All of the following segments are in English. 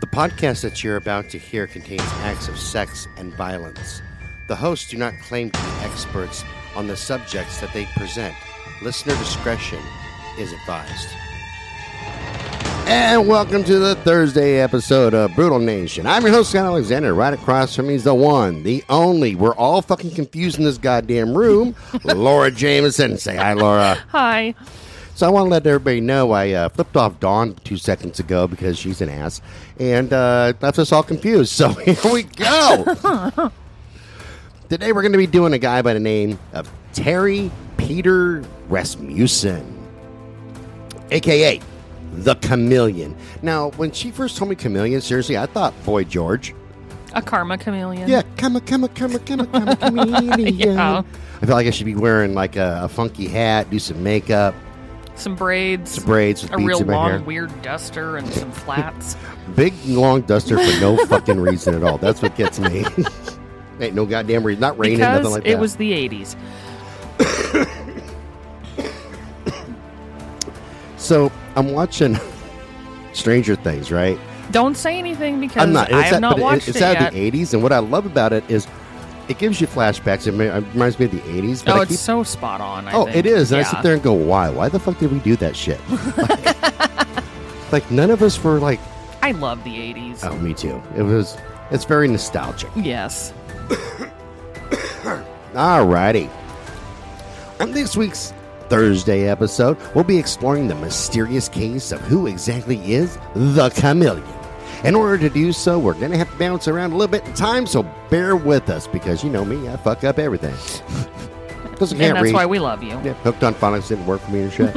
The podcast that you're about to hear contains acts of sex and violence. The hosts do not claim to be experts on the subjects that they present. Listener discretion is advised. And welcome to the Thursday episode of Brutal Nation. I'm your host, Scott Alexander. Right across from me is the one, the only. We're all fucking confused in this goddamn room. Laura Jameson. Say hi, Laura. Hi. So I want to let everybody know I flipped off Dawn 2 seconds ago because she's an ass. And left us all confused. So here we go. Today we're going to be doing a guy by the name of Terry Peter Rasmussen, a.k.a. The Chameleon. Now, when she first told me chameleon, seriously, I thought Boy George. A karma chameleon. Yeah, karma chameleon. Yeah. I feel like I should be wearing like a funky hat, do some makeup. Some braids, with a real long, weird duster, and some flats. Big, long duster for no fucking reason at all. That's what gets me. Ain't no goddamn reason. Not raining, because nothing like that. It was the 80s. So I'm watching Stranger Things, right? Don't say anything because I have not watched it. It's out of the 80s, and what I love about it is it gives you flashbacks. It reminds me of the 80s. But it's so spot on. I think. It is. And yeah. I sit there and go, why? Why the fuck did we do that shit? Like none of us were like. I love the 80s. Oh, me too. It's very nostalgic. Yes. All righty. On this week's Thursday episode, we'll be exploring the mysterious case of who exactly is the Chameleon. In order to do so, we're going to have to bounce around a little bit in time, so bear with us, because you know me, I fuck up everything. Why we love you. Yeah, hooked on phonics didn't work for me and shit.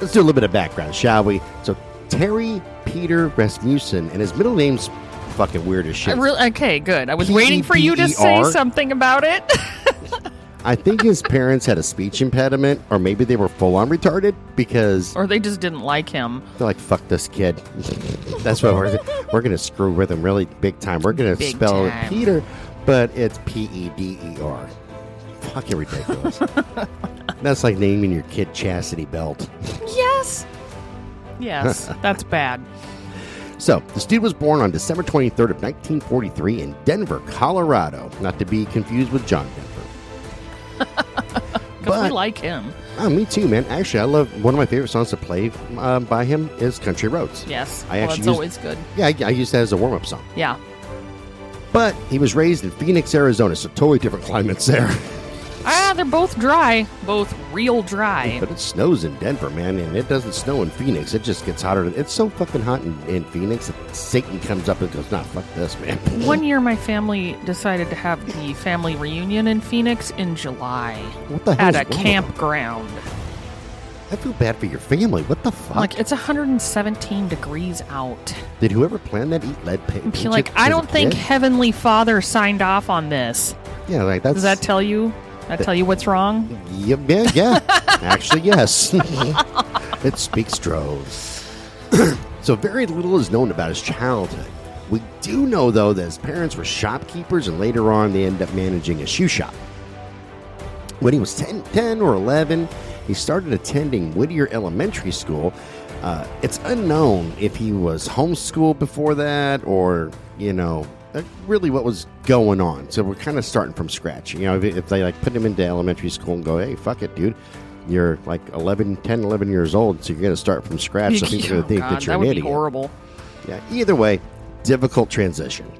Let's do a little bit of background, shall we? So, Terry Peter Rasmussen, and his middle name's fucking weird as shit. Okay, good. I was waiting for you to say something about it. I think his parents had a speech impediment, or maybe they were full-on retarded, because... Or they just didn't like him. They're like, fuck this kid. That's what we're going to screw with him really big time. We're going to spell it Peter, but it's P-E-D-E-R. Fucking ridiculous. That's like naming your kid Chastity Belt. Yes. Yes, that's bad. So, this dude was born on December 23rd of 1943 in Denver, Colorado. Not to be confused with John Denver. But we like him. Oh, me too, man. Actually, I love one of my favorite songs to play by him is Country Roads. Yes. Always good. Yeah, I use that as a warm-up song. Yeah. But he was raised in Phoenix, Arizona, so totally different climates there. They're both dry. Both real dry. Yeah, but it snows in Denver, man, and it doesn't snow in Phoenix. It just gets hotter. It's so fucking hot in Phoenix that Satan comes up and goes, nah, fuck this, man. One year, my family decided to have the family reunion in Phoenix in July. What the hell at a campground. I feel bad for your family. What the fuck? Like, it's 117 degrees out. Did whoever plan that eat lead paint? Like, I don't think Heavenly Father signed off on this. Yeah, like that's... Does that tell you... I tell you what's wrong? Yeah. Actually, yes. It speaks droves. So very little is known about his childhood. We do know, though, that his parents were shopkeepers, and later on they ended up managing a shoe shop. When he was 10 or 11, he started attending Whittier Elementary School. It's unknown if he was homeschooled before that or, you know... That's really what was going on. So we're kind of starting from scratch. You know, if they like put him into elementary school and go, hey, fuck it, dude. You're like 11 years old, so you're going to start from scratch. So people think that you're an idiot. That would be horrible. Yeah, either way, difficult transition.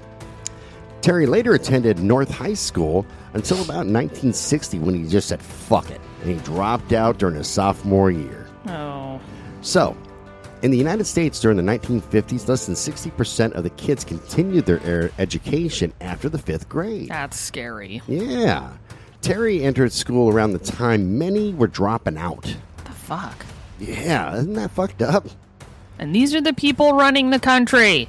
Terry later attended North High School until about 1960 when he just said, fuck it. And he dropped out during his sophomore year. Oh. So... In the United States during the 1950s, less than 60% of the kids continued their education after the fifth grade. That's scary. Yeah. Terry entered school around the time many were dropping out. What the fuck? Yeah, isn't that fucked up? And these are the people running the country.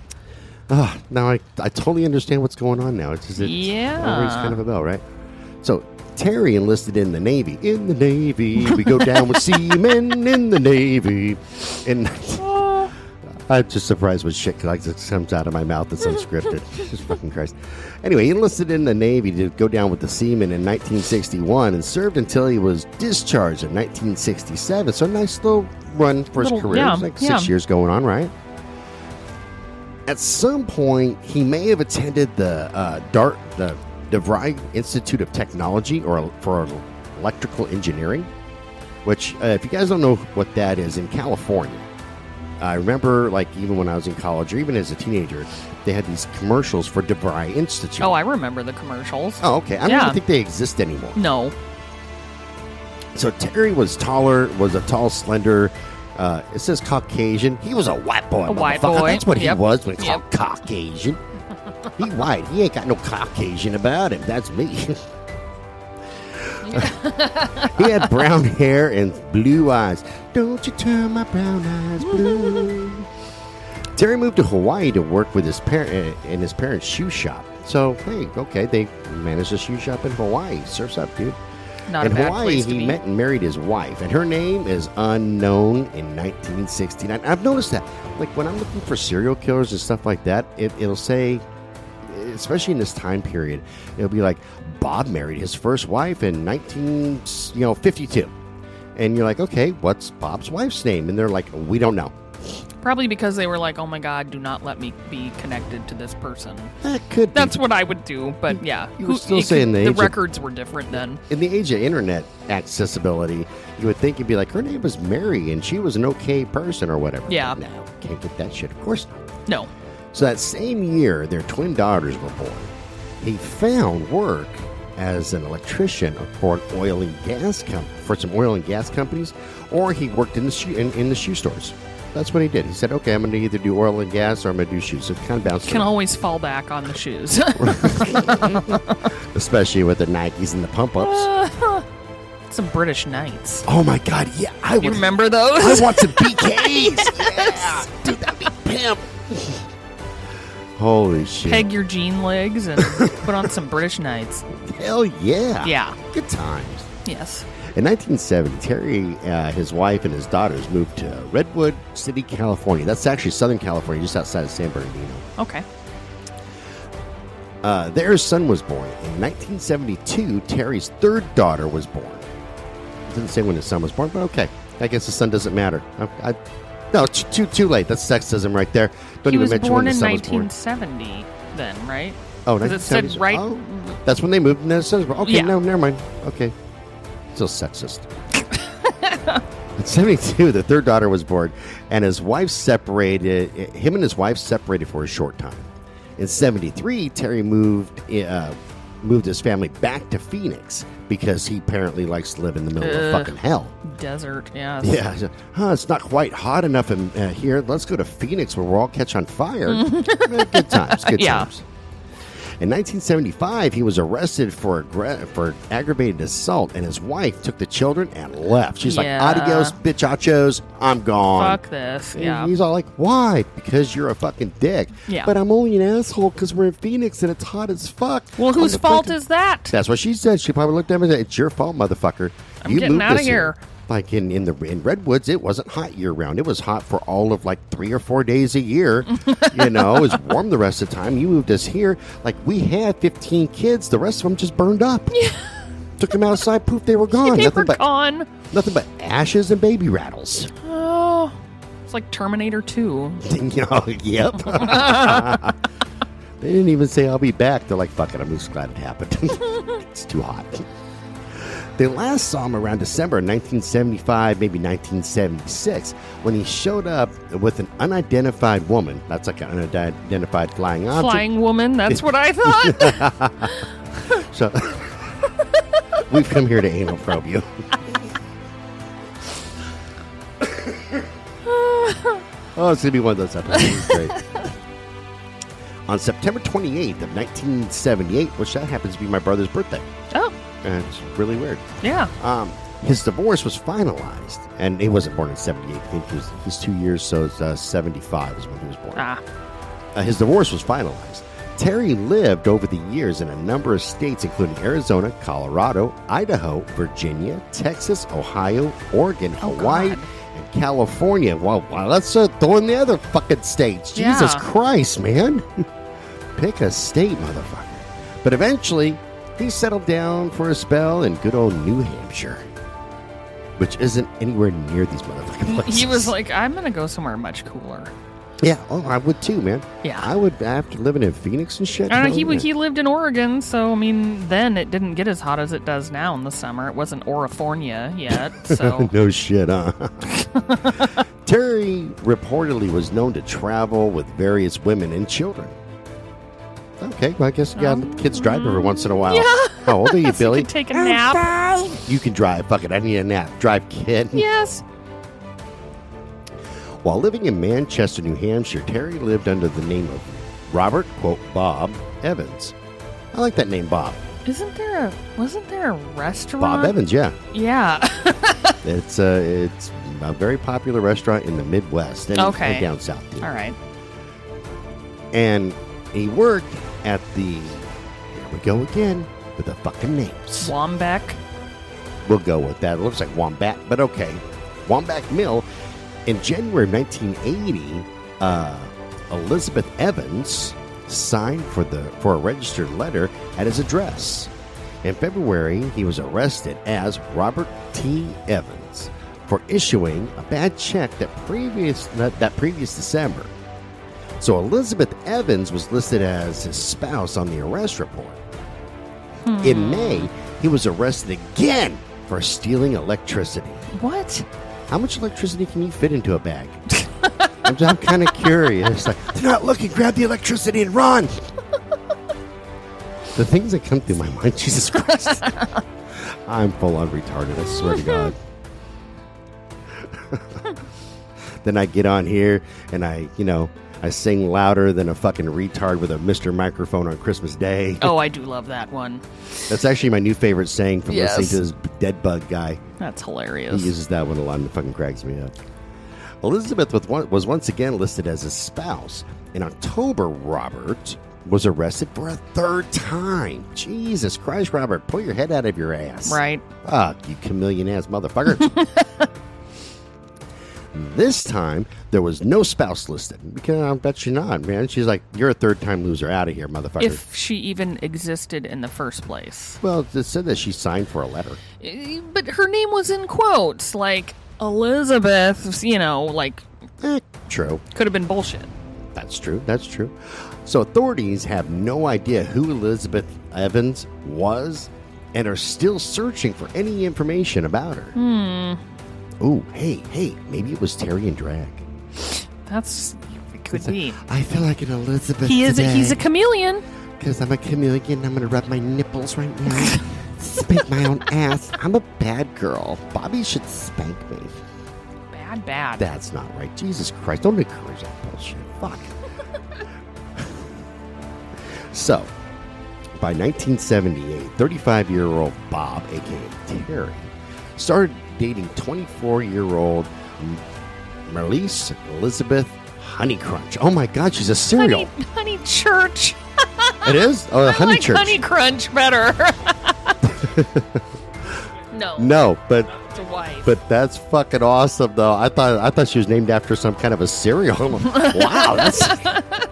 Now I totally understand what's going on now. It rings kind of a bell, right? So... Terry enlisted in the Navy. In the Navy, we go down with seamen in the Navy. And I'm just surprised when shit like this comes out of my mouth that's unscripted. Just fucking Christ. Anyway, he enlisted in the Navy to go down with the seamen in 1961 and served until he was discharged in 1967. So a nice little run for his career. Yeah, it was like 6 years going on, right? At some point, he may have attended the DeVry Institute of Technology or for Electrical Engineering, which, if you guys don't know what that is, in California, I remember, like, even when I was in college or even as a teenager, they had these commercials for DeVry Institute. Oh, I remember the commercials. Oh, okay. I don't even think they exist anymore. No. So Terry was a tall, slender, it says Caucasian. He was a white boy. A white boy. That's what he was when called Caucasian. He white. He ain't got no Caucasian about him. That's me. He had brown hair and blue eyes. Don't you turn my brown eyes blue. Terry moved to Hawaii to work with his parent in his parents' shoe shop. So, hey, okay, they managed a shoe shop in Hawaii. Surf's up, dude. Not in Hawaii, he met and married his wife, and her name is unknown in 1969. I've noticed that. Like, when I'm looking for serial killers and stuff like that, it'll say, especially in this time period, it'll be like, Bob married his first wife in 1952. And you're like, okay, what's Bob's wife's name? And they're like, we don't know. Probably because they were like, oh my God, do not let me be connected to this person. That could be. That's what I would do, but yeah. You were still saying the records were different then. In the age of internet accessibility, you would think you'd be like, her name was Mary and she was an okay person or whatever. Yeah. No, can't get that shit. Of course not. No. So that same year, their twin daughters were born. He found work as an electrician for an oil and gas for some oil and gas companies, or he worked in the shoe stores. That's what he did. He said, okay, I'm going to either do oil and gas or I'm going to do shoes. So it kind of bounced. Can always fall back on the shoes. Especially with the Nikes and the pump-ups. Some British Knights. Oh, my God. Yeah. You remember those? I want some BKs. Yes. Yeah. Dude, that'd be pimp. Holy shit. Peg your jean legs and put on some British Knights. Hell yeah. Yeah. Good times. Yes. In 1970, Terry, his wife, and his daughters moved to Redwood City, California. That's actually Southern California, just outside of San Bernardino. Okay. Their son was born. In 1972, Terry's third daughter was born. It didn't say when his son was born, but okay. I guess the son doesn't matter. No, it's too late. That's sexism right there. Don't even mention when his son was born. He was born in 1970 then, right? Oh, 1970. It said right. Oh, that's when they moved. And their sons were. Okay, yeah. No, never mind. Okay. Still sexist. At 72, the third daughter was born, and his wife separated. Him and his wife separated for a short time. In 73, Terry moved his family back to Phoenix because he apparently likes to live in the middle of fucking hell. Desert, yes. Yeah. It's not quite hot enough in here. Let's go to Phoenix where we'll all catch on fire. Good times. Good times. In 1975, he was arrested for aggravated assault, and his wife took the children and left. She's like, adios, bitchachos, I'm gone. Fuck this. And he's all like, why? Because you're a fucking dick. Yeah. But I'm only an asshole because we're in Phoenix and it's hot as fuck. Well, whose fault is that? That's what she said. She probably looked at him and said, it's your fault, motherfucker. You getting out of here. Like in Redwoods, it wasn't hot year-round. It was hot for all of like 3 or 4 days a year. You know, it was warm the rest of the time. You moved us here. Like, we had 15 kids. The rest of them just burned up. Yeah. Took them outside. Poof, they were gone. Nothing but ashes and baby rattles. Oh, it's like Terminator 2. Yep. They didn't even say, I'll be back. They're like, fuck it, I'm just glad it happened. It's too hot. They last saw him around December 1975, maybe 1976, when he showed up with an unidentified woman. That's like an unidentified flying object. Flying woman, that's what I thought. So, we've come here to anal probe you. Oh, it's going to be one of those episodes. Great. On September 28th of 1978, which that happens to be my brother's birthday. Oh. And it's really weird. Yeah. His divorce was finalized, and he wasn't born in 78. I think he's 2 years, so it's 75 is when he was born. His divorce was finalized. Terry lived over the years in a number of states, including Arizona, Colorado, Idaho, Virginia, Texas, Ohio, Oregon, Hawaii, and California. Wow, let's throw in the other fucking states. Jesus Christ, man. Pick a state, motherfucker. But eventually, he settled down for a spell in good old New Hampshire, which isn't anywhere near these motherfucking places. He was like, I'm going to go somewhere much cooler. Yeah, oh, I would too, man. Yeah, I would after living in Phoenix and shit. I know, he lived in Oregon, so I mean, then it didn't get as hot as it does now in the summer. It wasn't Orifornia yet, so no shit, huh? Terry reportedly was known to travel with various women and children. Okay, well, I guess you got kids drive every once in a while. Yeah. How old are you, Billy? You can take a nap. Bye. You can drive. Fuck it, I need a nap. Drive, kid. Yes. While living in Manchester, New Hampshire, Terry lived under the name of Robert, quote, Bob Evans. I like that name, Bob. Wasn't there a restaurant? Bob Evans, yeah. Yeah. It's a very popular restaurant in the Midwest and down south. Dude. All right. And he worked at here we go again with the fucking names. Womback. We'll go with that. It looks like Wombat, but okay. Womback Mill. In January 1980, Elizabeth Evans signed for a registered letter at his address. In February, he was arrested as Robert T. Evans for issuing a bad check that previous December. So Elizabeth Evans was listed as his spouse on the arrest report. Hmm. In May, he was arrested again for stealing electricity. What? How much electricity can you fit into a bag? I'm kind of curious. Like, they're not looking. Grab the electricity and run. The things that come through my mind, Jesus Christ. I'm full on retarded, I swear to God. Then I get on here and I sing louder than a fucking retard with a Mr. Microphone on Christmas Day. Oh, I do love that one. That's actually my new favorite saying from listening to this dead bug guy. That's hilarious. He uses that one a lot and it fucking cracks me up. Elizabeth was once again listed as his spouse. In October, Robert was arrested for a third time. Jesus Christ, Robert, pull your head out of your ass. Right. Fuck, you chameleon-ass motherfucker. This time, there was no spouse listed. Because I bet you not, man. She's like, you're a third-time loser. Out of here, motherfucker. If she even existed in the first place. Well, it said that she signed for a letter. But her name was in quotes. Like, Elizabeth, true. Could have been bullshit. That's true. So authorities have no idea who Elizabeth Evans was and are still searching for any information about her. Oh, hey, maybe it was Terry in drag. It could be. I feel like an Elizabeth today. He's a chameleon. Because I'm a chameleon, I'm going to rub my nipples right now. Spank my own ass. I'm a bad girl. Bobby should spank me. Bad. That's not right. Jesus Christ, don't encourage that bullshit. Fuck. So, by 1978, 35-year-old Bob, a.k.a. Terry, started dating 24-year-old Marlyse Elizabeth Honeychurch. Oh my God, she's a cereal. Honeychurch. It is? Oh, Honeychurch. I like Honeychurch better. No, but it's a wife. But that's fucking awesome, though. I thought she was named after some kind of a cereal. Wow,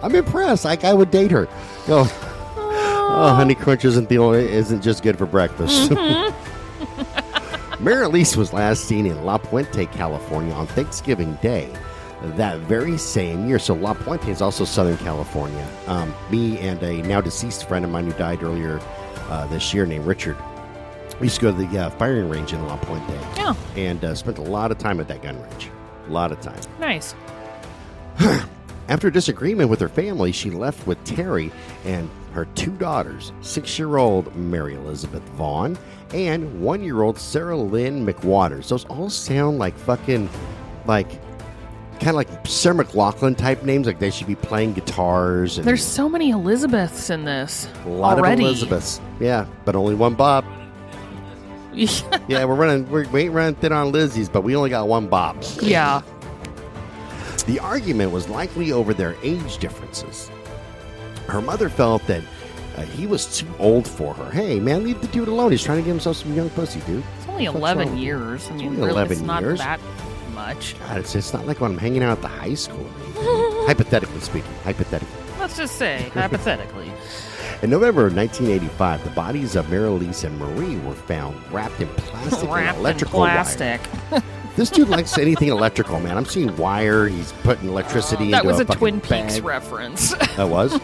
I'm impressed. Like, I would date her. Oh, Honeychurch isn't just good for breakfast. Mm-hmm. Marlyse was last seen in La Puente, California on Thanksgiving Day that very same year. So La Puente is also Southern California. Me and a now deceased friend of mine who died earlier this year named Richard. We used to go to the firing range in La Puente and spent a lot of time at that gun range. A lot of time. Nice. After a disagreement with her family, she left with Terry and her two daughters, 6-year-old Mary Elizabeth Vaughn and 1-year-old Sarah Lynn McWatters. Those all sound like fucking, kind of like Sarah McLachlan type names. Like they should be playing guitars. And there's so many Elizabeths in this. A lot already. Of Elizabeths. Yeah, but only one Bob. Yeah, we ain't running thin on Lizzie's, but we only got one Bob. Yeah. The argument was likely over their age differences. Her mother felt that he was too old for her. Hey, man, leave the dude alone. He's trying to give himself some young pussy, dude. It's only 11 years. I mean, really, it's not that much. God, it's not like when I'm hanging out at the high school. Hypothetically speaking. Let's just say, hypothetically. In November of 1985, the bodies of Marlyse and Marie were found wrapped in plastic and electrical wire. This dude likes anything electrical, man. I'm seeing wire. He's putting electricity into a fucking bag. That was a Twin Peaks reference. That was?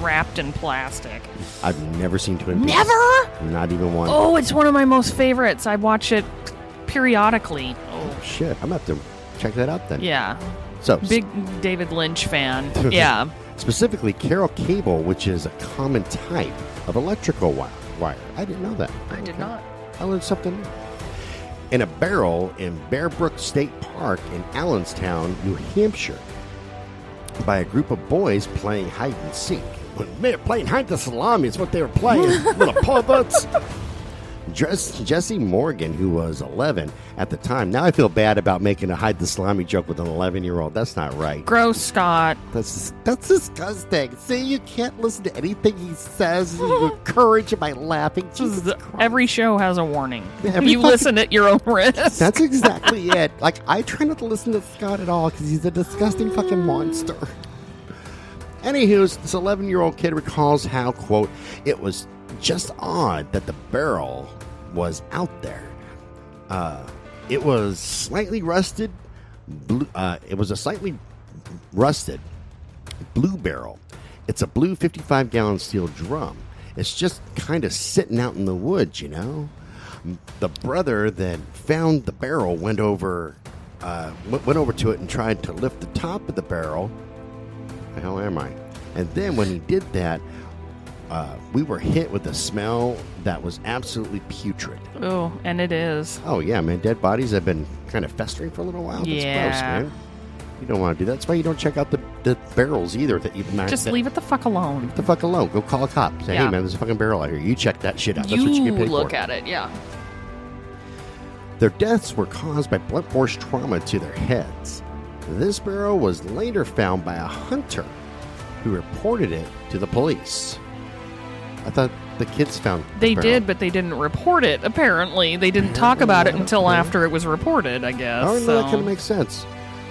Wrapped in plastic. I've never seen Twin Peaks. Never? Not even one. Oh, it's one of my most favorites. I watch it periodically. Oh, shit. I'm going to have to check that out then. Yeah. So big David Lynch fan. Yeah. Specifically, Carol cable, which is a common type of electrical wire. I didn't know that. I did not. I learned something new. In a barrel in Bear Brook State Park in Allenstown, New Hampshire, by a group of boys playing hide and seek. When they were playing hide the salami is what they were playing, little puppets. Jesse Morgan, who was 11 at the time. Now I feel bad about making a hide the salami joke with an 11-year-old. That's not right. Gross, Scott. That's disgusting. See, you can't listen to anything he says. You encourage him by laughing. Every show has a warning. You listen at your own risk. That's exactly it. Like, I try not to listen to Scott at all because he's a disgusting fucking monster. Anywho, this 11-year-old kid recalls how, quote, it was just odd that the barrel was out there. It was slightly rusted. Blue barrel. It's a blue 55-gallon steel drum. It's just kind of sitting out in the woods, you know. The brother that found the barrel went over to it and tried to lift the top of the barrel. The hell am I? And then when he did that, we were hit with a smell that was absolutely putrid. Oh, and it is. Oh, yeah, man. Dead bodies have been kind of festering for a little while. Yeah. That's gross, man. You don't want to do that. That's why you don't check out the barrels either. Leave it the fuck alone. Leave it the fuck alone. Go call a cop. Say, hey, man, there's a fucking barrel out here. You check that shit out. That's what you get paid for. You look at it, yeah. Their deaths were caused by blunt force trauma to their heads. This barrel was later found by a hunter who reported it to the police. I thought the kids found it. They did, but they didn't report it, apparently. They didn't talk about it until after it was reported, I guess. Oh, no, that kind of makes sense.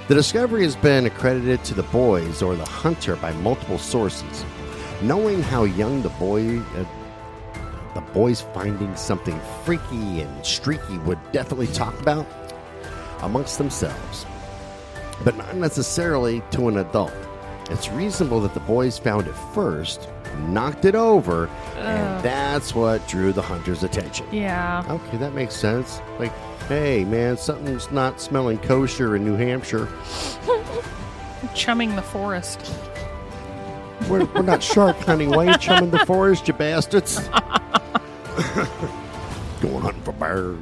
The discovery has been accredited to the boys or the hunter by multiple sources. Knowing how young the boys finding something freaky and streaky would definitely talk about amongst themselves, but not necessarily to an adult. It's reasonable that the boys found it first, knocked it over, and that's what drew the hunter's attention. Yeah. Okay, that makes sense. Like, hey, man, something's not smelling kosher in New Hampshire. Chumming the forest. We're not shark hunting. Why are you chumming the forest, you bastards? Going hunting for birds.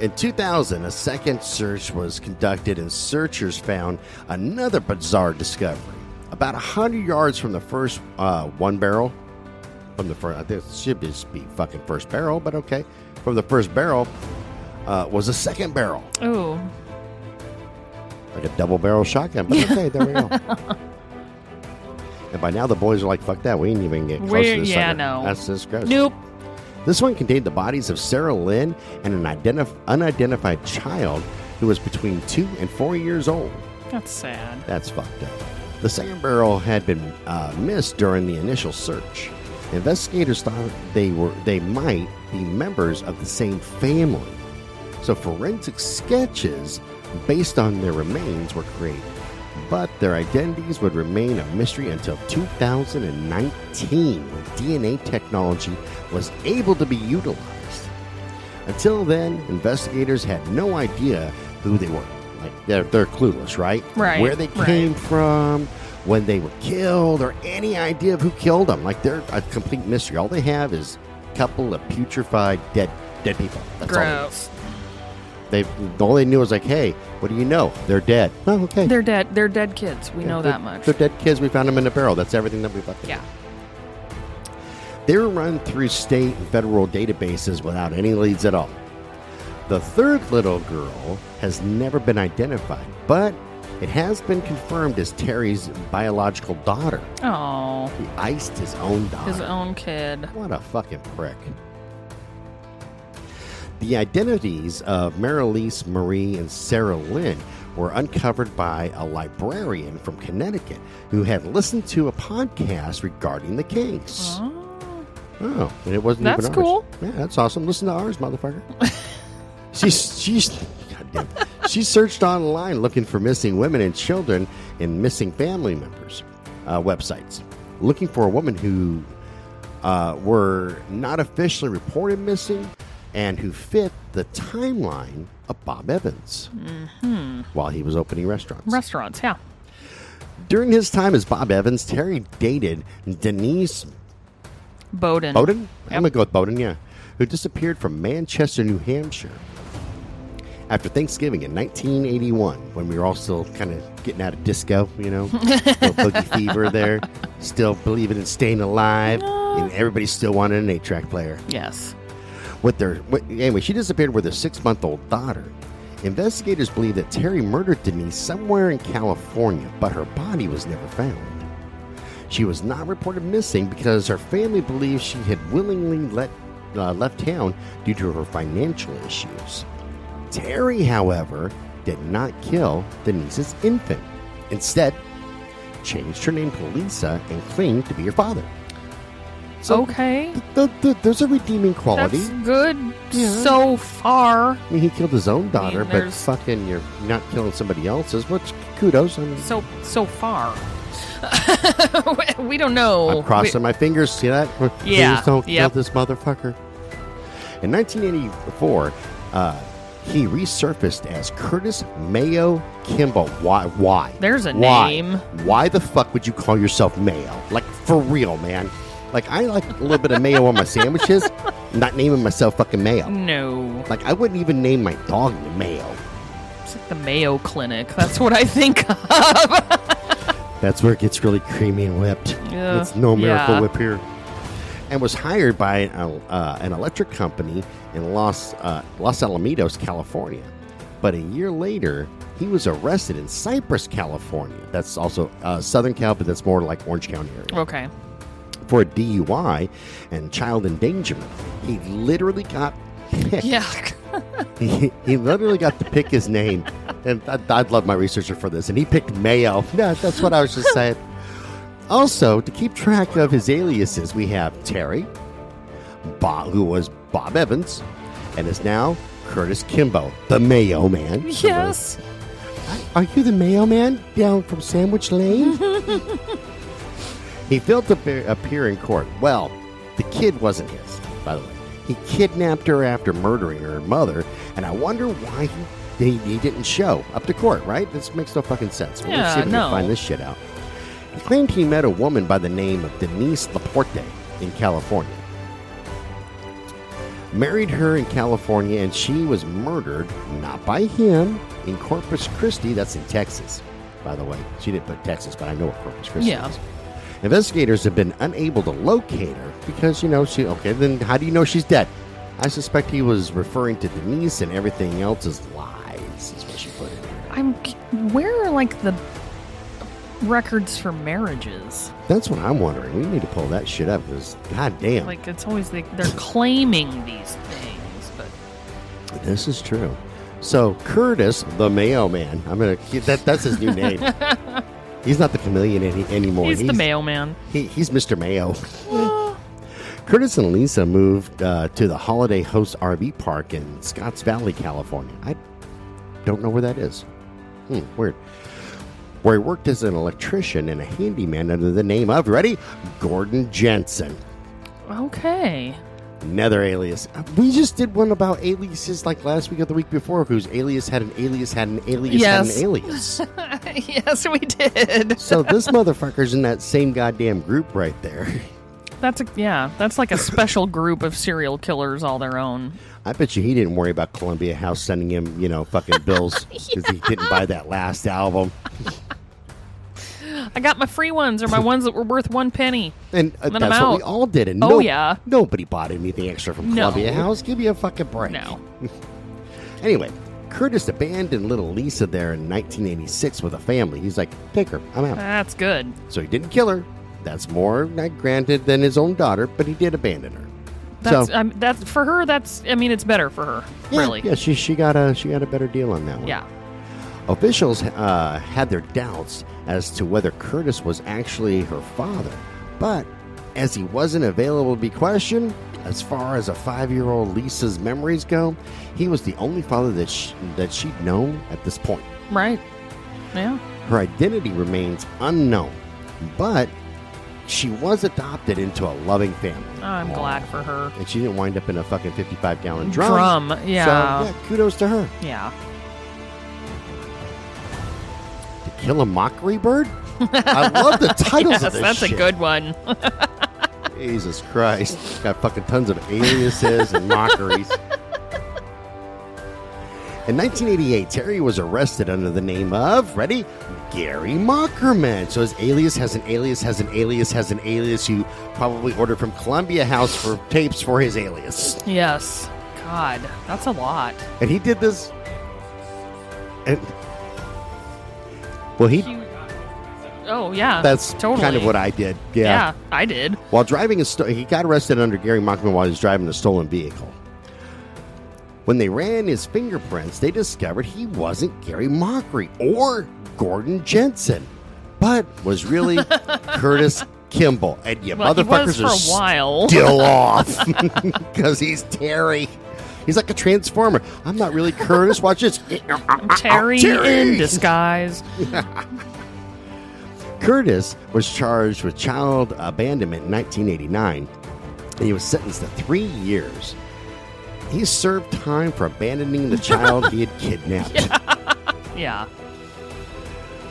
In 2000, a second search was conducted, and searchers found another bizarre discovery. About 100 yards from the first one barrel, I think it should just be fucking first barrel, but okay. From the first barrel was a second barrel. Ooh. Like a double barrel shotgun, but okay, there we go. And by now the boys are like, fuck that, we ain't even get close to this. Yeah, no. That's just gross. Nope. This one contained the bodies of Sarah Lynn and an unidentified child who was between 2 and 4 years old. That's sad. That's fucked up. The second barrel had been missed during the initial search. Investigators thought they might be members of the same family. So forensic sketches based on their remains were created. But their identities would remain a mystery until 2019, when DNA technology was able to be utilized. Until then, investigators had no idea who they were. Like, they're clueless, right? Right. Where they came from, when they were killed, or any idea of who killed them. Like, they're a complete mystery. All they have is a couple of putrefied dead people. That's gross. All all they knew was like, hey, what do you know? They're dead. Oh, okay. They're dead. They're dead kids. We know that much. They're dead kids. We found them in a barrel. That's everything that we fucking know. They were run through state and federal databases without any leads at all. The third little girl has never been identified, but it has been confirmed as Terry's biological daughter. Oh. He iced his own daughter. His own kid. What a fucking prick. The identities of Marlyse, Marie, and Sarah Lynn were uncovered by a librarian from Connecticut who had listened to a podcast regarding the case. Oh, and it wasn't even ours. That's cool. Yeah, that's awesome. Listen to ours, motherfucker. She's God detective. She searched online looking for missing women and children and missing family members websites, looking for a woman who were not officially reported missing and who fit the timeline of Bob Evans while he was opening restaurants. Restaurants, yeah. During his time as Bob Evans, Terry dated Denise Beaudin. Beaudin? Yep. I'm going to go with Beaudin, yeah. Who disappeared from Manchester, New Hampshire after Thanksgiving in 1981, when we were all still kind of getting out of disco, you know, boogie fever there, still believing in staying alive, and everybody still wanted an 8-track player. Yes. Anyway, she disappeared with her 6-month-old daughter. Investigators believe that Terry murdered Denise somewhere in California, but her body was never found. She was not reported missing because her family believed she had willingly left town due to her financial issues. Terry, however, did not kill Denise's infant. Instead, changed her name to Lisa and claimed to be her father. So okay. There's a redeeming quality. That's good so far. I mean, he killed his own daughter, but fucking, you're not killing somebody else's, which kudos. I mean, so far. We don't know. I'm crossing my fingers. See that? Yeah. Please don't kill this motherfucker. In 1984, he resurfaced as Curtis Mayo Kimball. Why? There's a name. Why the fuck would you call yourself Mayo? Like, for real, man. Like, I like a little bit of mayo on my sandwiches. I'm not naming myself fucking Mayo. No. Like, I wouldn't even name my dog Mayo. It's like the Mayo Clinic. That's what I think of. That's where it gets really creamy and whipped. Yeah. It's no miracle whip here. And was hired by an electric company in Los Alamitos, California. But a year later, he was arrested in Cypress, California. That's also Southern Cal, but that's more like Orange County area. Okay. For a DUI and child endangerment. He literally got picked. Yeah. he literally got to pick his name. And I'd love my researcher for this. And he picked Mayo. Yeah, that's what I was just saying. Also, to keep track of his aliases, we have Terry, Bob, who was Bob Evans, and is now Curtis Kimball, the Mayo Man. Yes. Are you the Mayo Man down from Sandwich Lane? He failed to appear in court. Well, the kid wasn't his, by the way. He kidnapped her after murdering her mother, and I wonder why he didn't show up to court, right? This makes no fucking sense. We'll see if we can find this shit out. He claimed he met a woman by the name of Denise Laporte in California. Married her in California, and she was murdered, not by him, in Corpus Christi. That's in Texas, by the way. She didn't put Texas, but I know what Corpus Christi is. Investigators have been unable to locate her because, you know, then how do you know she's dead? I suspect he was referring to Denise, and everything else is lies, is what she put in there. Where are, like, the records for marriages? That's what I'm wondering. We need to pull that shit up, because, goddamn. Like, it's always, they're claiming these things, but... This is true. So, Curtis, the Mayo Man, I'm going to... That's his new name. He's not the chameleon anymore. He's the Mayo Man. He's Mr. Mayo. Curtis and Lisa moved to the Holiday Host RV Park in Scotts Valley, California. I don't know where that is. Weird. Where he worked as an electrician and a handyman under the name of, ready? Gordon Jensen. Okay. Another alias. We just did one about aliases like last week or the week before, whose alias had an alias had an alias had an alias. Yes, we did. So this motherfucker's in that same goddamn group right there. That's like a special group of serial killers all their own. I bet you he didn't worry about Columbia House sending him, you know, fucking bills because he didn't buy that last album. I got my free ones or my ones that were worth 1 penny. And that's what we all did. And nobody bought anything extra from Columbia House. Give me a fucking break. No. Anyway, Curtis abandoned little Lisa there in 1986 with a family. He's like, take her. I'm out. That's good. So he didn't kill her. That's more, granted, than his own daughter, but he did abandon her. It's better for her, really. Yeah, she got a better deal on that one. Yeah. Officials had their doubts as to whether Curtis was actually her father, but as he wasn't available to be questioned, As far as a 5-year-old Lisa's memories go, he was the only father that she'd known at this point. Right. Yeah. Her identity remains unknown, but she was adopted into a loving family. Oh, I'm glad for her. And she didn't wind up in a fucking 55-gallon drum. Yeah. So, yeah, kudos to her. Yeah. To Kill a Mockery Bird? I love the titles of this that's a good one. Jesus Christ. Got fucking tons of aliases and mockeries. In 1988, Terry was arrested under the name of, ready, Gary Mockerman. So his alias has an alias has an alias has an alias. You probably ordered from Columbia House for tapes for his alias. Yes. God, that's a lot. And he did this. And, well, he... Oh, yeah. That's totally kind of what I did. Yeah, I did. While driving a he got arrested under Gary Mockerman while he was driving a stolen vehicle. When they ran his fingerprints, they discovered he wasn't Gary Mockery or Gordon Jensen, but was really Curtis Kimball. And you motherfuckers are still off because he's Terry. He's like a transformer. I'm not really Curtis. Watch this. Terry in disguise. Curtis was charged with child abandonment in 1989, and he was sentenced to 3 years. He served time for abandoning the child he had kidnapped. Yeah.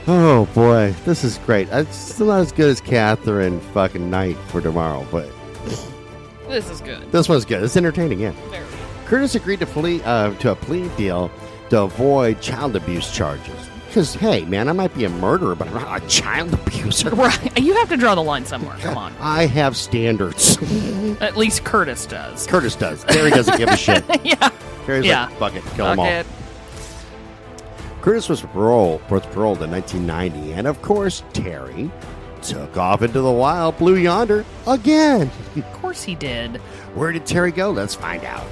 Oh, boy. This is great. It's still not as good as Catherine fucking Knight for tomorrow, but... This is good. This one's good. It's entertaining, yeah. Very. Curtis agreed to a plea deal to avoid child abuse charges. Because, hey, man, I might be a murderer, but I'm not a child abuser. Right. You have to draw the line somewhere. Come on. I have standards. At least Curtis does. Curtis does. Terry doesn't give a shit. Yeah. Terry's like, fuck it. Kill them all. Curtis was paroled in 1990. And, of course, Terry took off into the wild blue yonder again. Of course he did. Where did Terry go? Let's find out.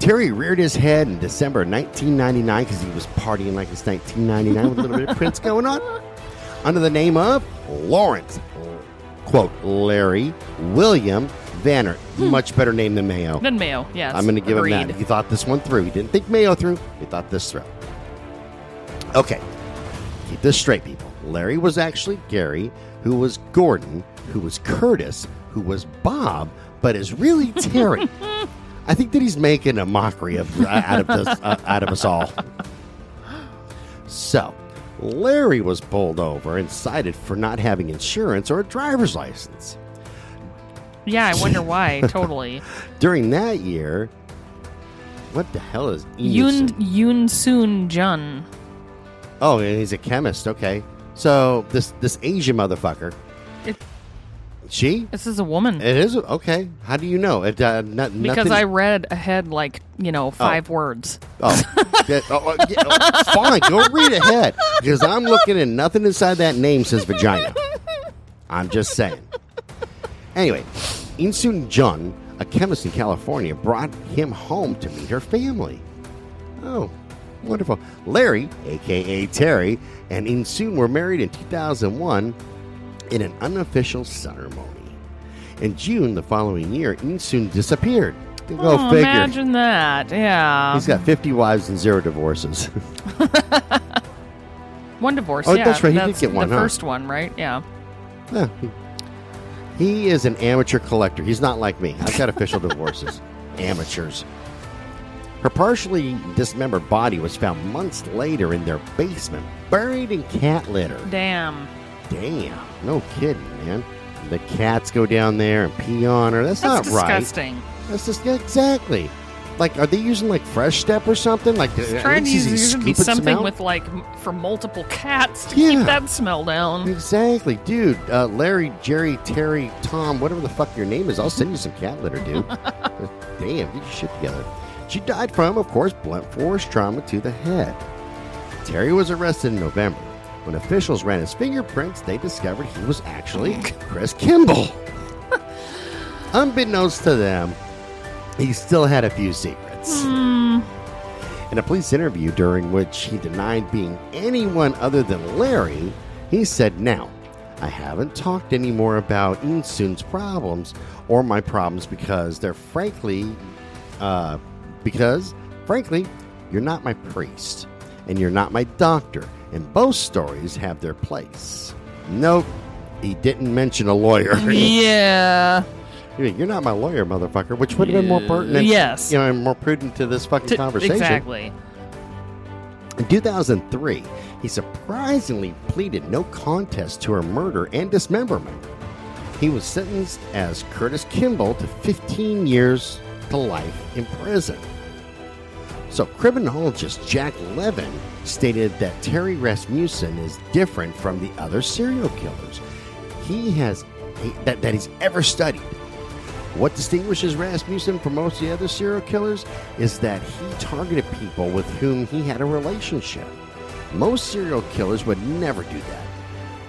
Terry reared his head in December 1999 because he was partying like it's 1999 with a little bit of Prince going on under the name of Lawrence, quote, Larry William Vanner. Much better name than Mayo. Than Mayo, yes. I'm going to give him that. He thought this one through. He didn't think Mayo through. He thought this through. Okay. Keep this straight, people. Larry was actually Gary, who was Gordon, who was Curtis, who was Bob, but is really Terry. I think that he's making a mockery out of us all. So, Larry was pulled over and cited for not having insurance or a driver's license. Yeah, I wonder why. Totally. During that year, what the hell is Eunsoon Jun? Oh, and he's a chemist. Okay, so this Asian motherfucker. She? This is a woman. It is? Okay. How do you know? It, because I read ahead, like, five words. Oh. Fine. Go read ahead. Because I'm looking and nothing inside that name says vagina. I'm just saying. Anyway, Eunsoon Jun, a chemist in California, brought him home to meet her family. Oh, wonderful. Larry, a.k.a. Terry, and Eunsoon were married in 2001. In an unofficial ceremony. In June the following year, Eunsoon disappeared. Go figure. Imagine that, yeah. He's got 50 wives and 0 divorces. One divorce, oh, yeah. Oh, that's right, he did get one, the first one, right? Yeah. Yeah. He is an amateur collector. He's not like me. I've got official divorces. Amateurs. Her partially dismembered body was found months later in their basement, buried in cat litter. Damn. No kidding, man. The cats go down there and pee on her. That's not disgusting. Right. That's disgusting. That's exactly. Like, are they using, like, Fresh Step or something? Like, trying to use something with, like, for multiple cats to keep that smell down. Exactly. Dude, Larry, Jerry, Terry, Tom, whatever the fuck your name is, I'll send you some cat litter, dude. Damn, get your shit together. She died from, of course, blunt force trauma to the head. Terry was arrested in November. When officials ran his fingerprints, they discovered he was actually Chris Kimball. Unbeknownst to them, he still had a few secrets. In a police interview during which he denied being anyone other than Larry, he said, now, I haven't talked any more about Eunsoon's problems or my problems because they're frankly, you're not my priest and you're not my doctor, and both stories have their place. Nope, he didn't mention a lawyer. Yeah. You're not my lawyer, motherfucker, which would have been more pertinent. Yes. You know, and more prudent to this fucking conversation. Exactly. In 2003, he surprisingly pleaded no contest to her murder and dismemberment. He was sentenced as Curtis Kimball to 15 years to life in prison. So criminologist Jack Levin stated that Terry Rasmussen is different from the other serial killers that he's ever studied. What distinguishes Rasmussen from most of the other serial killers is that he targeted people with whom he had a relationship. Most serial killers would never do that.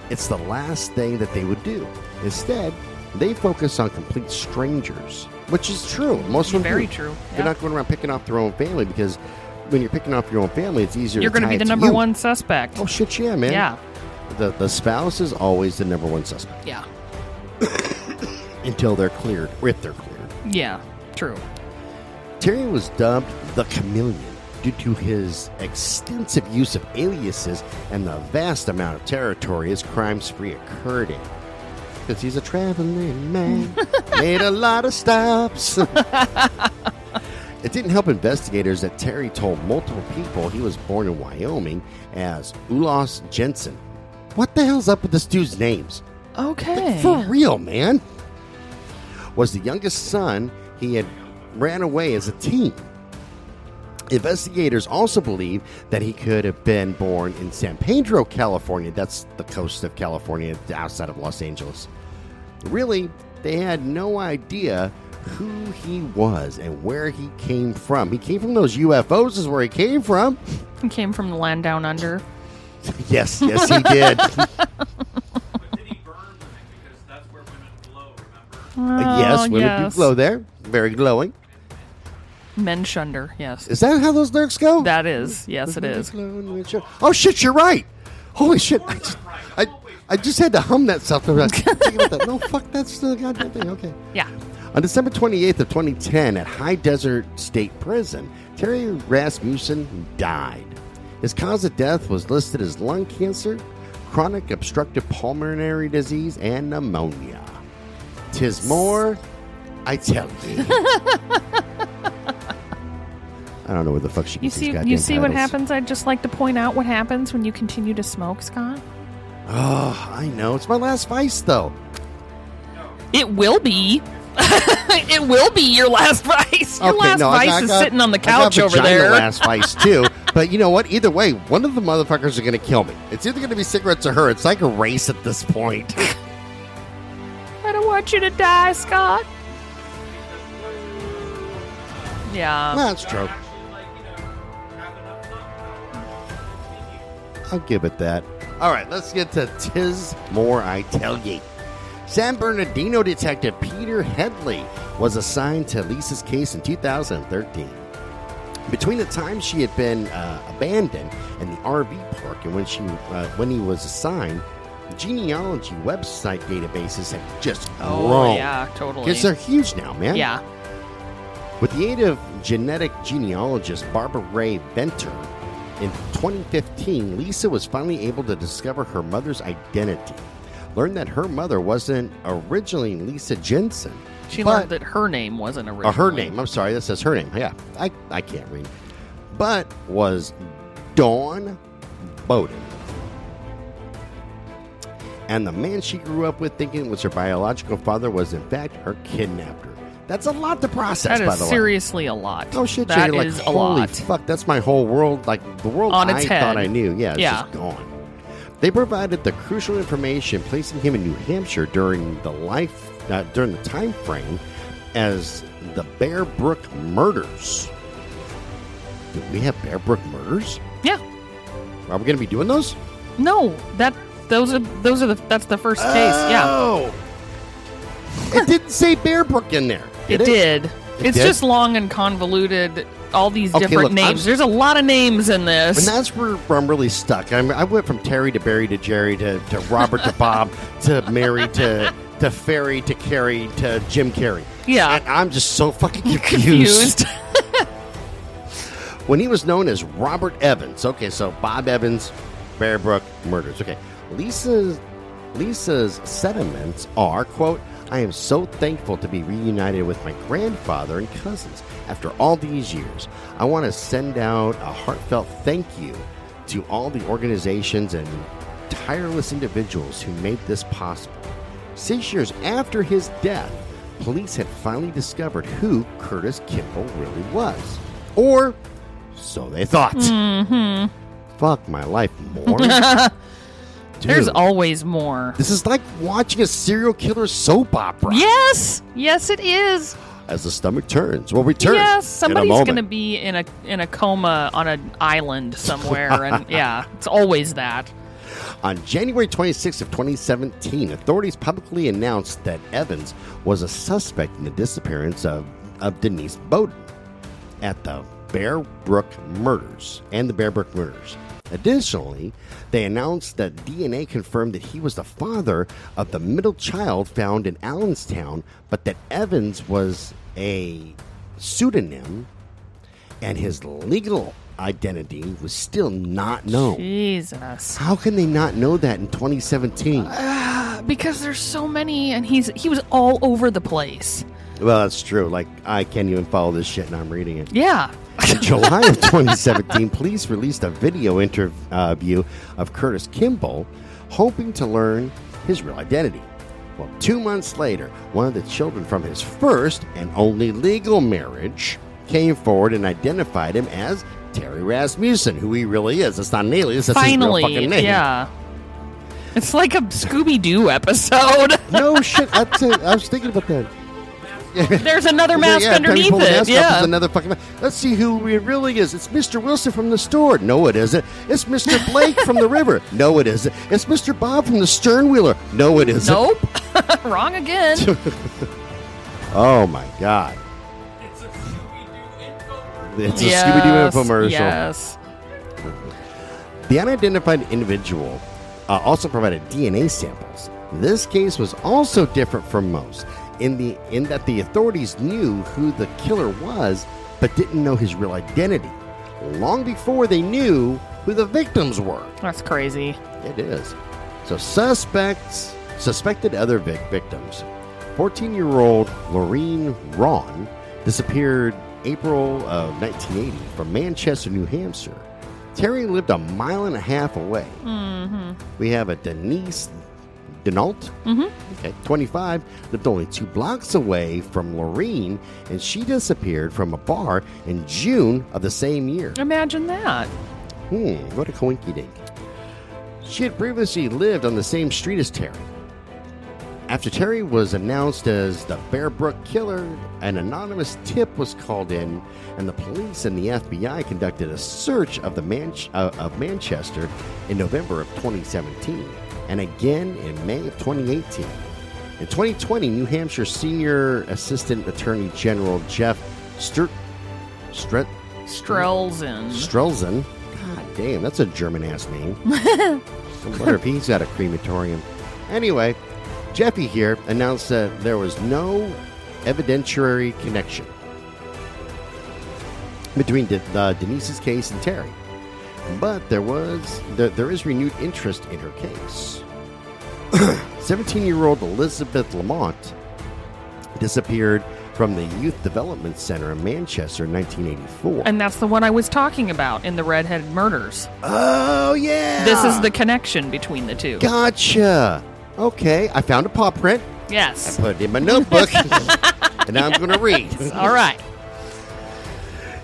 It's the last thing that they would do. Instead, they focus on complete strangers, which is true. Most of them very do. True. They're not going around picking off their own family, because when you're picking off your own family, it's easier. You're going to be the number one suspect. Oh shit, yeah, man. Yeah. The spouse is always the number one suspect. Yeah. Until they're cleared, or if they're cleared. Yeah, true. Terry was dubbed the Chameleon due to his extensive use of aliases and the vast amount of territory his crime spree occurred in. Because he's a traveling man, made a lot of stops. It didn't help investigators that Terry told multiple people he was born in Wyoming as Ulos Jensen. What the hell's up with this dude's names? Okay. Like, for real, man. Was the youngest son. He had ran away as a teen. Investigators also believe that he could have been born in San Pedro, California. That's the coast of California, outside of Los Angeles. Really, they had no idea who he was and where he came from. He came from those UFOs is where he came from. He came from the land down under. Yes, he did. Yes, women do glow there. Very glowing. Men shunder, yes. Is that how those lyrics go? That is. Yes, it is. Oh, shit, you're right. Holy shit. I just had to hum that stuff. No, fuck, that's the goddamn thing. Okay. Yeah. On December 28th of 2010 at High Desert State Prison, Terry Rasmussen died. His cause of death was listed as lung cancer, chronic obstructive pulmonary disease, and pneumonia. Tis more, I tell thee. I don't know where the fuck she gets these goddamn titles. What happens? I'd just like to point out what happens when you continue to smoke, Scott. Oh, I know. It's my last vice, though. It will be. It will be your last vice. Your last vice is sitting on the couch over there. I got my last vice, too. But you know what? Either way, one of the motherfuckers are going to kill me. It's either going to be cigarettes or her. It's like a race at this point. I don't want you to die, Scott. Yeah. That's true. I'll give it that. All right, let's get to Tis More, I Tell Ye. San Bernardino detective Peter Headley was assigned to Lisa's case in 2013. Between the time she had been abandoned in the RV park and when he was assigned, genealogy website databases have just grown. Oh, yeah, totally. Because they're huge now, man. Yeah. With the aid of genetic genealogist Barbara Ray Venter, in 2015, Lisa was finally able to discover her mother's identity. Learned that her mother wasn't originally Lisa Jensen. She learned that her name wasn't originally. Her name, I'm sorry, that says her name. Yeah, I can't read. But was Dawn Beaudin. And the man she grew up with thinking was her biological father was, in fact, her kidnapper. That's a lot to process, by the way. That is seriously a lot. Oh, shit, that is a lot. Holy fuck, that's my whole world. Like, the world I thought I knew. Yeah, it's just gone. They provided the crucial information, placing him in New Hampshire during the time frame as the Bear Brook murders. Did we have Bear Brook murders? Yeah. Are we going to be doing those? No, that's the first case. Yeah. Oh. It didn't say Bear Brook in there. It did. It's just long and convoluted. all these different names. There's a lot of names in this. And that's where I'm really stuck. I went from Terry to Barry to Jerry to Robert to Bob to Mary to Ferry to Carrie to Jim Carrey. Yeah. And I'm just so fucking confused. When he was known as Robert Evans. Okay, so Bob Evans, Bear Brook murders. Okay. Lisa's sentiments are, quote, I am so thankful to be reunited with my grandfather and cousins after all these years. I want to send out a heartfelt thank you to all the organizations and tireless individuals who made this possible. 6 years after his death, police had finally discovered who Curtis Kimball really was. Or so they thought. Mm-hmm. Fuck my life, more. Dude, there's always more. This is like watching a serial killer soap opera. Yes. Yes, it is. As the stomach turns. Well, we turn. Yes, somebody's going to be in a coma on an island somewhere. And yeah, it's always that. On January 26th of 2017, authorities publicly announced that Evans was a suspect in the disappearance of Denise Beaudin at the Bear Brook murders and the Bear Brook murders. Additionally, they announced that DNA confirmed that he was the father of the middle child found in Allenstown, but that Evans was a pseudonym and his legal identity was still not known. Jesus. How can they not know that in 2017? Because there's so many, and he was all over the place. Well, that's true. Like, I can't even follow this shit, and I'm reading it. Yeah. In July of 2017, police released a video interview of Curtis Kimball, hoping to learn his real identity. Well, 2 months later, one of the children from his first and only legal marriage came forward and identified him as Terry Rasmussen, who he really is. It's not an alias. That's his real fucking name. Yeah. It's like a Scooby-Doo episode. No shit. I was thinking about that. There's another mask underneath it. Mask up, another fucking mask. Let's see who it really is. It's Mr. Wilson from the store. No, it isn't. It's Mr. Blake from the river. No, it isn't. It's Mr. Bob from the sternwheeler. No, it isn't. Nope. Wrong again. Oh, my God. It's a Scooby-Doo infomercial. Yes. The unidentified individual also provided DNA samples. This case was also different from most, in that the authorities knew who the killer was, but didn't know his real identity, long before they knew who the victims were. That's crazy. It is. So suspected other victims. 14-year-old Lorraine Braun disappeared April of 1980 from Manchester, New Hampshire. Terry lived a mile and a half away. Mm-hmm. We have a Denise Daneault, mm-hmm. Okay, 25, lived only 2 blocks away from Lorraine, and she disappeared from a bar in June of the same year. Imagine that. What a coinky dink. She had previously lived on the same street as Terry. After Terry was announced as the Bear Brook killer, an anonymous tip was called in, and the police and the FBI conducted a search of Manchester in November of 2017. And again in May of 2018. In 2020, New Hampshire Senior Assistant Attorney General Jeff Strelzin. God damn, that's a German-ass name. I wonder if he's got a crematorium. Anyway, Jeffy here announced that there was no evidentiary connection between Denise's case and Terry. But there is renewed interest in her case. 17-year-old Elizabeth Lamont disappeared from the Youth Development Center in Manchester in 1984. And that's the one I was talking about in the Redheaded Murders. Oh, yeah! This is the connection between the two. Gotcha! Okay, I found a paw print. Yes. I put it in my notebook, and now I'm going to read. All right.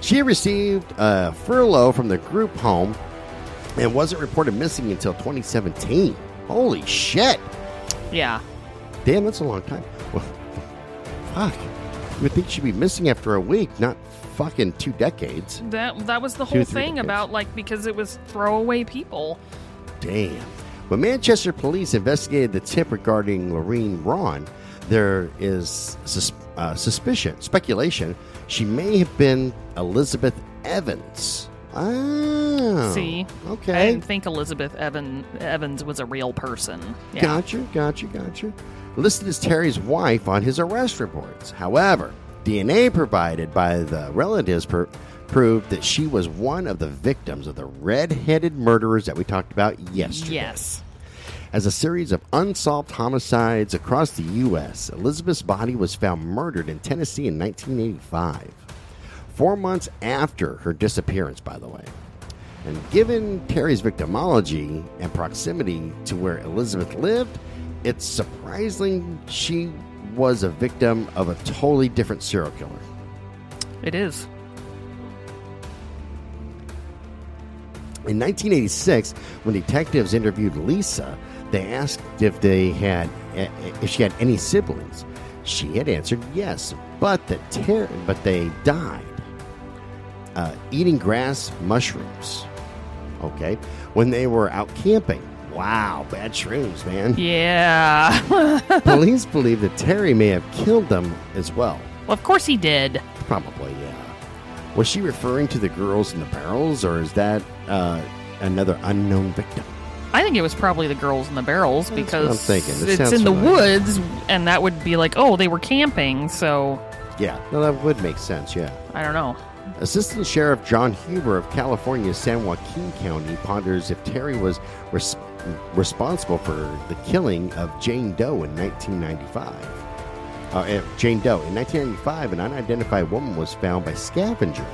She received a furlough from the group home and wasn't reported missing until 2017. Holy shit. Yeah. Damn, that's a long time. Well, fuck. You would think she'd be missing after a week, not fucking 2 decades. That was the whole thing about, like, because it was throwaway people. Damn. When Manchester police investigated the tip regarding Lorraine Braun, there is speculation She may have been Elizabeth Evans. Oh. See? Okay. I didn't think Elizabeth Evans was a real person. Yeah. Gotcha. Listed as Terry's wife on his arrest reports. However, DNA provided by the relatives proved that she was one of the victims of the red-headed murderers that we talked about yesterday. Yes. As a series of unsolved homicides across the U.S., Elizabeth's body was found murdered in Tennessee in 1985, 4 months after her disappearance, by the way. And given Terry's victimology and proximity to where Elizabeth lived, it's surprising she was a victim of a totally different serial killer. It is. In 1986, when detectives interviewed Lisa, they asked if she had any siblings. She had answered yes, but they died eating grass mushrooms. Okay, when they were out camping. Wow, bad shrooms, man. Yeah. Police believe that Terry may have killed them as well. Well, of course he did. Probably, yeah. Was she referring to the girls in the barrels, or is that another unknown victim? I think it was probably the girls in the barrels, because it's in the woods, and that would be like, oh, they were camping, so... Yeah, no, that would make sense, yeah. I don't know. Assistant Sheriff John Huber of California's San Joaquin County ponders if Terry was responsible for the killing of Jane Doe in 1995. In 1995, an unidentified woman was found by scavengers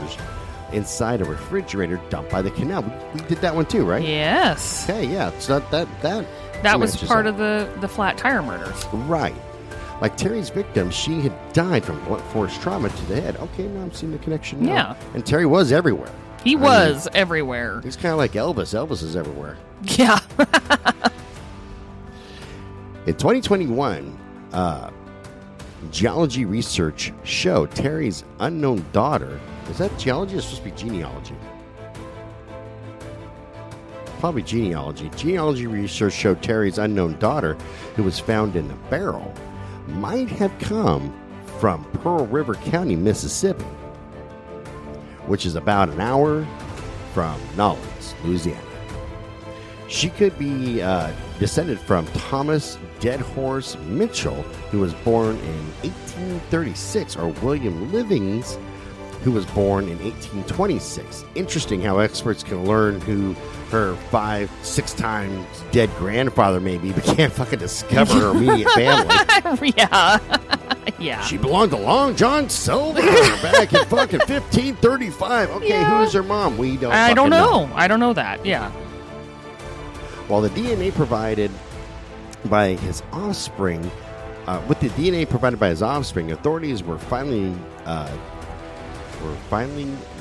inside a refrigerator dumped by the canal. We did that one too, right? Yes. Okay, yeah. It's not that was part of the flat tire murders. Right. Like Terry's victim, she had died from blunt force trauma to the head. Okay, now I'm seeing the connection now. Yeah. And Terry was everywhere. He was everywhere. He's kind of like Elvis. Elvis is everywhere. Yeah. In 2021, geology research showed Terry's unknown daughter. Is that geology or supposed to be genealogy? Probably genealogy. Geology research showed Terry's unknown daughter, who was found in a barrel, might have come from Pearl River County, Mississippi, which is about an hour from Nolens, Louisiana. She could be descended from Thomas Dead Horse Mitchell, who was born in 1836, or William Livings, who was born in 1826. Interesting how experts can learn who her 5-6 times dead grandfather may be, but can't fucking discover her immediate family. Yeah. She belonged to Long John Silver back in fucking 1535. Okay, yeah. Who's her mom? I don't know. I don't know that. Yeah. While the DNA provided by his offspring, authorities were finally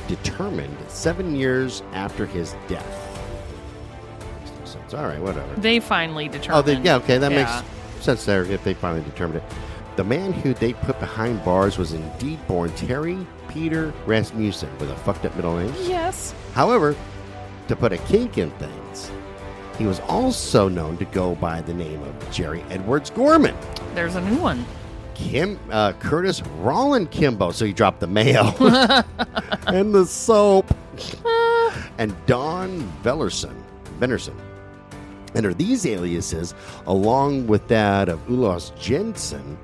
determined 7 years after his death. Makes no sense. All right, whatever. They finally determined. Makes sense there if they finally determined it. The man who they put behind bars was indeed born Terry Peter Rasmussen, with a fucked up middle name. Yes. However, to put a kink in things, he was also known to go by the name of Jerry Edwards Gorman. There's a new one. Curtis Rollin Kimball, so he dropped the mayo and the soap, and Don Venerson. Under these aliases, along with that of Ulos Jensen,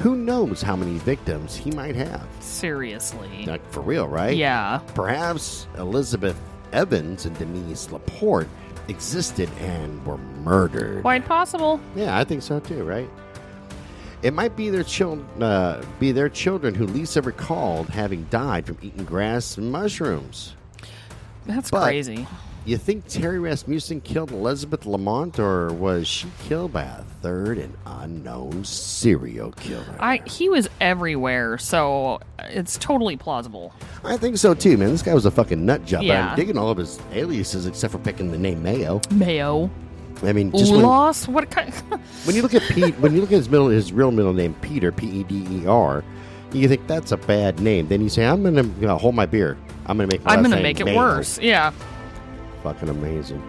who knows how many victims he might have? Seriously, like, for real, right? Yeah. Perhaps Elizabeth Evans and Denise Laporte existed and were murdered. Quite possible. Yeah, I think so too. Right. It might be their children who Lisa recalled having died from eating grass and mushrooms. But crazy. You think Terry Rasmussen killed Elizabeth Lamont, or was she killed by a third and unknown serial killer? He was everywhere, so it's totally plausible. I think so, too, man. This guy was a fucking nut job. Yeah. I'm digging all of his aliases except for picking the name Mayo. Mayo. I mean, just what kind? When you look at Pete, when you look at his real middle name, Peter, P-E-D-E-R, you think that's a bad name. Then you say, "I'm gonna hold my beer. I'm gonna make. I'm gonna make it worse." Yeah. Fucking amazing.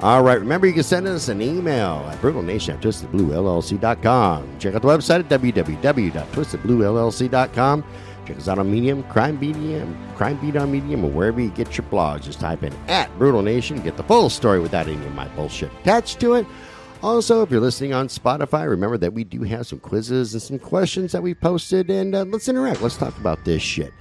All right, remember you can send us an email at brutalnation@twistedbluellc.com. Check out the website at www.twistedbluellc.com. Check us out on Medium, Crime Beat on Medium, or wherever you get your blogs. Just type in @BrutalNation. Get the full story without any of my bullshit attached to it. Also, if you're listening on Spotify, remember that we do have some quizzes and some questions that we posted. And let's interact. Let's talk about this shit.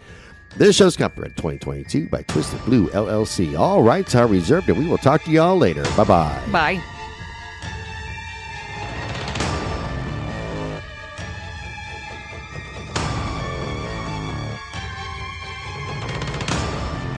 This show's copyright 2022 by Twisted Blue, LLC. All rights are reserved, and we will talk to y'all later. Bye-bye. Bye.